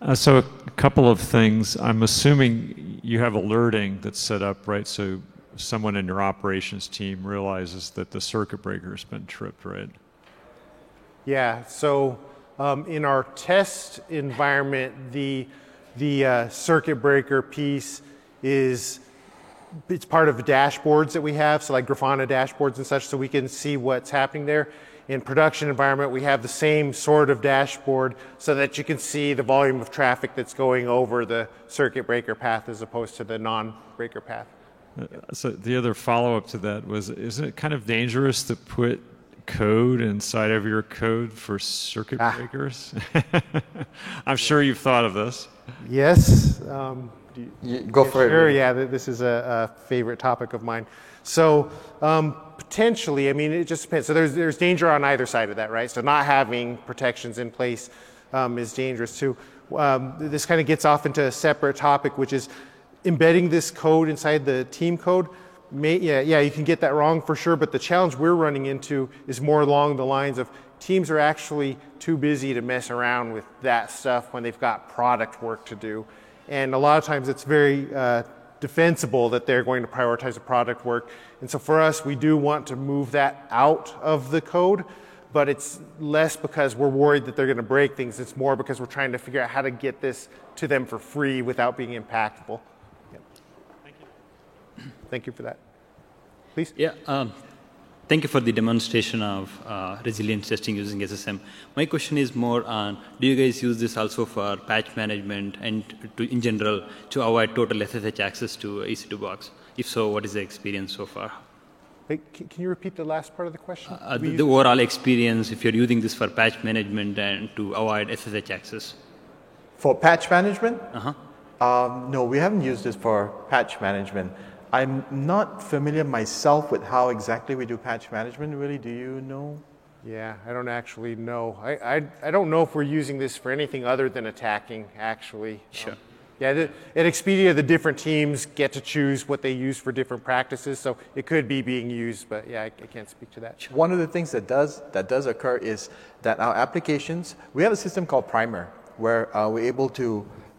Uh, so a couple of things. I'm assuming you have alerting that's set up, right? So someone in your operations team realizes that the circuit breaker has been tripped, right? Yeah. So um, in our test environment, the the uh, circuit breaker piece is it's part of dashboards that we have, so like Grafana dashboards and such, so we can see what's happening there. In production environment, we have the same sort of dashboard so that you can see the volume of traffic that's going over the circuit breaker path as opposed to the non-breaker path. Uh, so the other follow-up to that was, isn't it kind of dangerous to put code inside of your code for circuit ah. breakers? I'm sure you've thought of this. Yes. Um, do you, you, go for sure, it. Sure, yeah, this is a, a favorite topic of mine. So um, potentially, I mean, it just depends. So there's there's danger on either side of that, right? So not having protections in place um, is dangerous too. Um, this kind of gets off into a separate topic, which is embedding this code inside the team code. May, yeah, yeah, you can get that wrong for sure, but the challenge we're running into is more along the lines of teams are actually too busy to mess around with that stuff when they've got product work to do. And a lot of times it's very uh, defensible that they're going to prioritize the product work. And so for us, we do want to move that out of the code, but it's less because we're worried that they're going to break things. It's more because we're trying to figure out how to get this to them for free without being impactful. Yep. Thank you. Thank you for that. Please. Yeah. Um, thank you for the demonstration of uh, resilience testing using S S M. My question is more on, do you guys use this also for patch management and to, in general to avoid total S S H access to E C two box? If so, what is the experience so far? Hey, can you repeat the last part of the question? Uh, the, the overall experience, if you're using this for patch management and to avoid S S H access. For patch management? Uh-huh. Um, no, we haven't used this for patch management. I'm not familiar myself with how exactly we do patch management, really. Do you know? Yeah, I don't actually know. I I, I don't know if we're using this for anything other than attacking, actually. Sure. Um, yeah, the, at Expedia, the different teams get to choose what they use for different practices, so it could be being used, but yeah, I, I can't speak to that. Sure. One of the things that does, that does occur is that our applications, we have a system called Primer, where uh, we're able to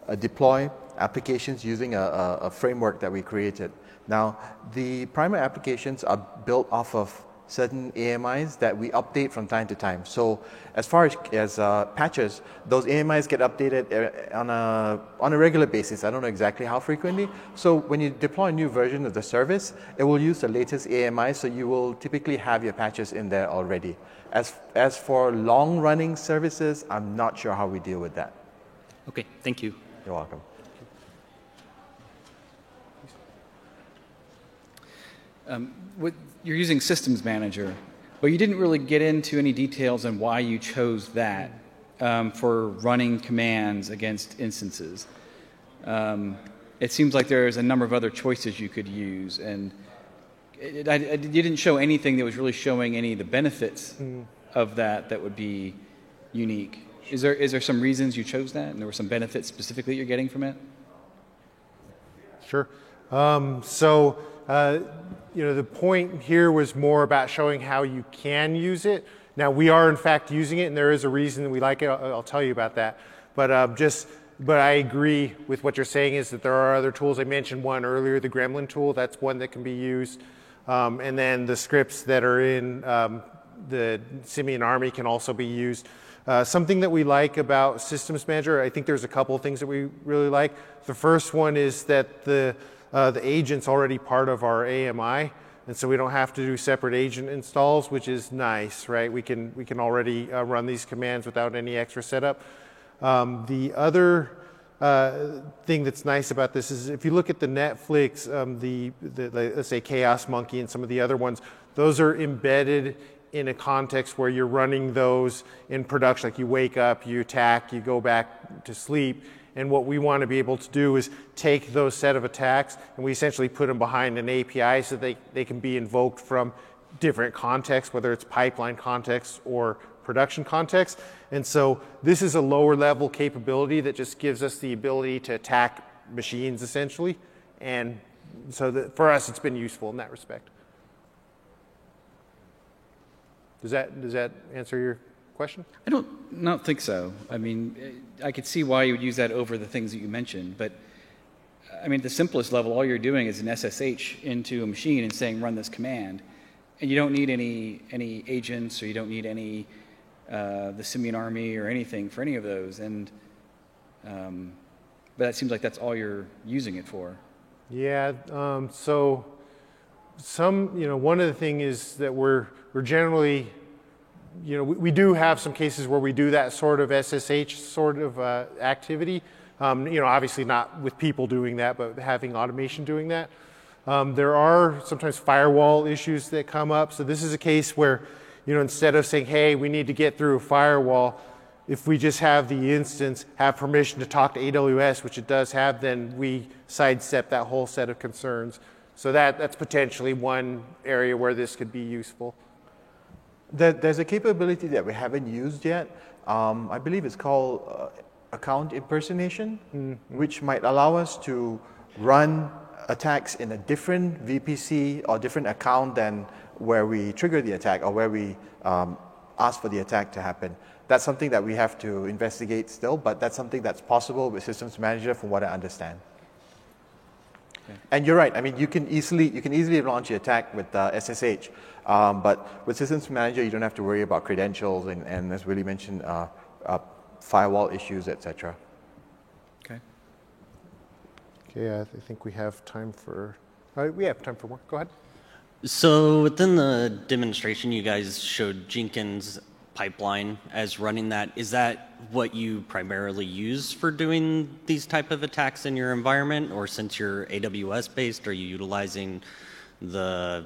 uh, deploy applications using a, a, a framework that we created. Now, the Primer applications are built off of certain A M Is that we update from time to time. So as far as, as uh, patches, those A M Is get updated on a, on a regular basis. I don't know exactly how frequently. So when you deploy a new version of the service, it will use the latest A M I, so you will typically have your patches in there already. As, as for long-running services, I'm not sure how we deal with that. Okay, thank you. You're welcome. Um, with, you're using Systems Manager, but you didn't really get into any details on why you chose that um, for running commands against instances. Um, it seems like there's a number of other choices you could use, and it, it, I, it, you didn't show anything that was really showing any of the benefits mm. of that that would be unique. Is there, is there some reasons you chose that, and there were some benefits specifically you're getting from it? Sure. Um, so. Uh, you know, the point here was more about showing how you can use it. Now, we are in fact using it, and there is a reason that we like it. I'll, I'll tell you about that. But um, just, but I agree with what you're saying is that there are other tools. I mentioned one earlier, the Gremlin tool. That's one that can be used. Um, and then the scripts that are in um, the Simian Army can also be used. Uh, something that we like about Systems Manager, I think there's a couple of things that we really like. The first one is that the Uh, the agent's already part of our A M I, and so we don't have to do separate agent installs, which is nice, right? We can we can already uh, run these commands without any extra setup. Um, the other uh, thing that's nice about this is if you look at the Netflix, um, the, the, the let's say Chaos Monkey and some of the other ones, those are embedded in a context where you're running those in production. Like you wake up, you attack, you go back to sleep. And what we want to be able to do is take those set of attacks and we essentially put them behind an A P I so they, they can be invoked from different contexts, whether it's pipeline context or production context. And so this is a lower level capability that just gives us the ability to attack machines essentially. And so that for us, it's been useful in that respect. Does that, does that answer your question? I don't not think so. I mean, I could see why you would use that over the things that you mentioned, but I mean, at the simplest level, all you're doing is an S S H into a machine and saying, run this command, and you don't need any any agents, or you don't need any uh, the Simian Army or anything for any of those, and um, but that seems like that's all you're using it for. Yeah, um, so some, you know, one of the things is that we're we're generally You know, we, we do have some cases where we do that sort of S S H sort of uh, activity. Um, you know, obviously not with people doing that, but having automation doing that. Um, there are sometimes firewall issues that come up. So this is a case where, you know, instead of saying, hey, we need to get through a firewall, if we just have the instance have permission to talk to A W S, which it does have, then we sidestep that whole set of concerns. So that, that's potentially one area where this could be useful. There's a capability that we haven't used yet. Um, I believe it's called uh, account impersonation, mm-hmm. which might allow us to run attacks in a different V P C or different account than where we trigger the attack or where we um, ask for the attack to happen. That's something that we have to investigate still, but that's something that's possible with Systems Manager from what I understand. Okay. And you're right. I mean, you can easily you can easily launch your attack with uh, S S H, um, but with Systems Manager, you don't have to worry about credentials and, and as Willie mentioned, uh, uh, firewall issues, et cetera. Okay. Okay, I think we have time for uh, we have time for more. Go ahead. So within the demonstration, you guys showed Jenkins pipeline as running that. Is that what you primarily use for doing these type of attacks in your environment, or since you're A W S based, are you utilizing the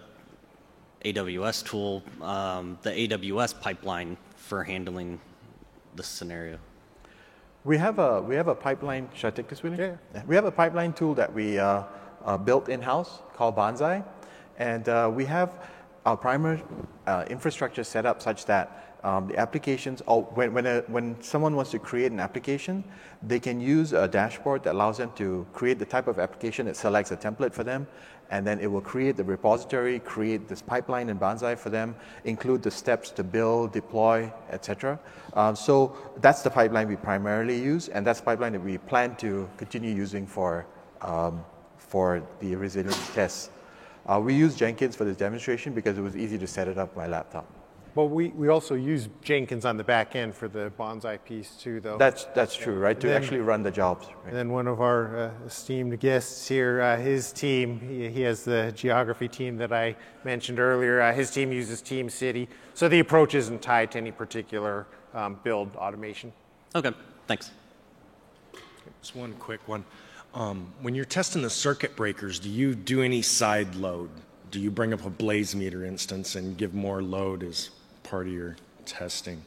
A W S tool, um, the A W S pipeline for handling this scenario? We have a we have a pipeline. Should I take this, Willie? Yeah. We have a pipeline tool that we uh, uh, built in house called Banzai, and uh, we have our Primer uh, infrastructure set up such that. Um, the applications, or when when, a, when someone wants to create an application, they can use a dashboard that allows them to create the type of application. It selects a template for them, and then it will create the repository, create this pipeline in Banzai for them, include the steps to build, deploy, et cetera. Um, so that's the pipeline we primarily use, and that's the pipeline that we plan to continue using for um, for the resilience tests. Uh, we used Jenkins for this demonstration because it was easy to set it up on my laptop. Well, we, we also use Jenkins on the back end for the Banzai piece too, though. That's, that's true, right? And to then, actually run the jobs. Right? And then one of our uh, esteemed guests here, uh, his team, he, he has the geography team that I mentioned earlier. Uh, his team uses Team City. So the approach isn't tied to any particular um, build automation. Okay, thanks. Just one quick one. Um, when you're testing the circuit breakers, do you do any side load? Do you bring up a BlazeMeter instance and give more load as part of your testing?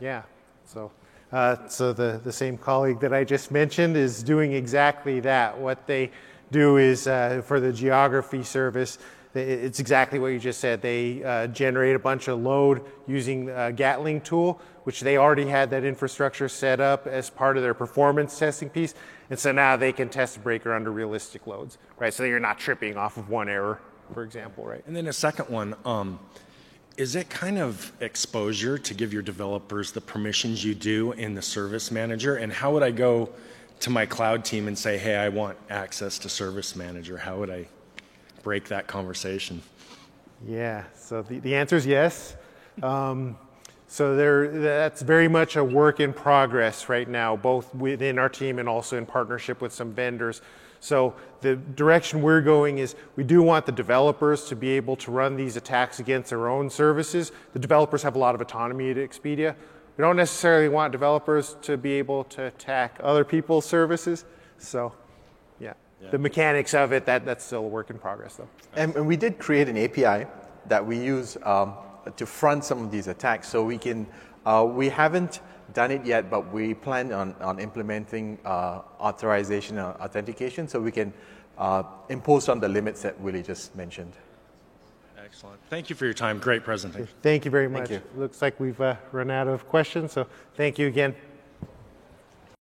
Yeah, so uh, so the, the same colleague that I just mentioned is doing exactly that. What they do is uh, for the geography service, it's exactly what you just said. They uh, generate a bunch of load using a Gatling tool, which they already had that infrastructure set up as part of their performance testing piece. And so now they can test a breaker under realistic loads, right? So you're not tripping off of one error, for example, right? And then a second one, um, is it kind of exposure to give your developers the permissions you do in the service manager? And how would I go to my cloud team and say, hey, I want access to service manager? How would I break that conversation? Yeah, so the, the answer is yes. Um, so there, that's very much a work in progress right now, both within our team and also in partnership with some vendors. So the direction we're going is we do want the developers to be able to run these attacks against their own services. The developers have a lot of autonomy at Expedia. We don't necessarily want developers to be able to attack other people's services. So. The mechanics of it, that, that's still a work in progress, though. And, and we did create an A P I that we use um, to front some of these attacks. So we can, uh, we haven't done it yet, but we plan on, on implementing uh, authorization and authentication so we can uh, impose on the limits that Willie just mentioned. Excellent. Thank you for your time. Great presentation. Thank you very much. Thank you. Looks like we've uh, run out of questions, so thank you again.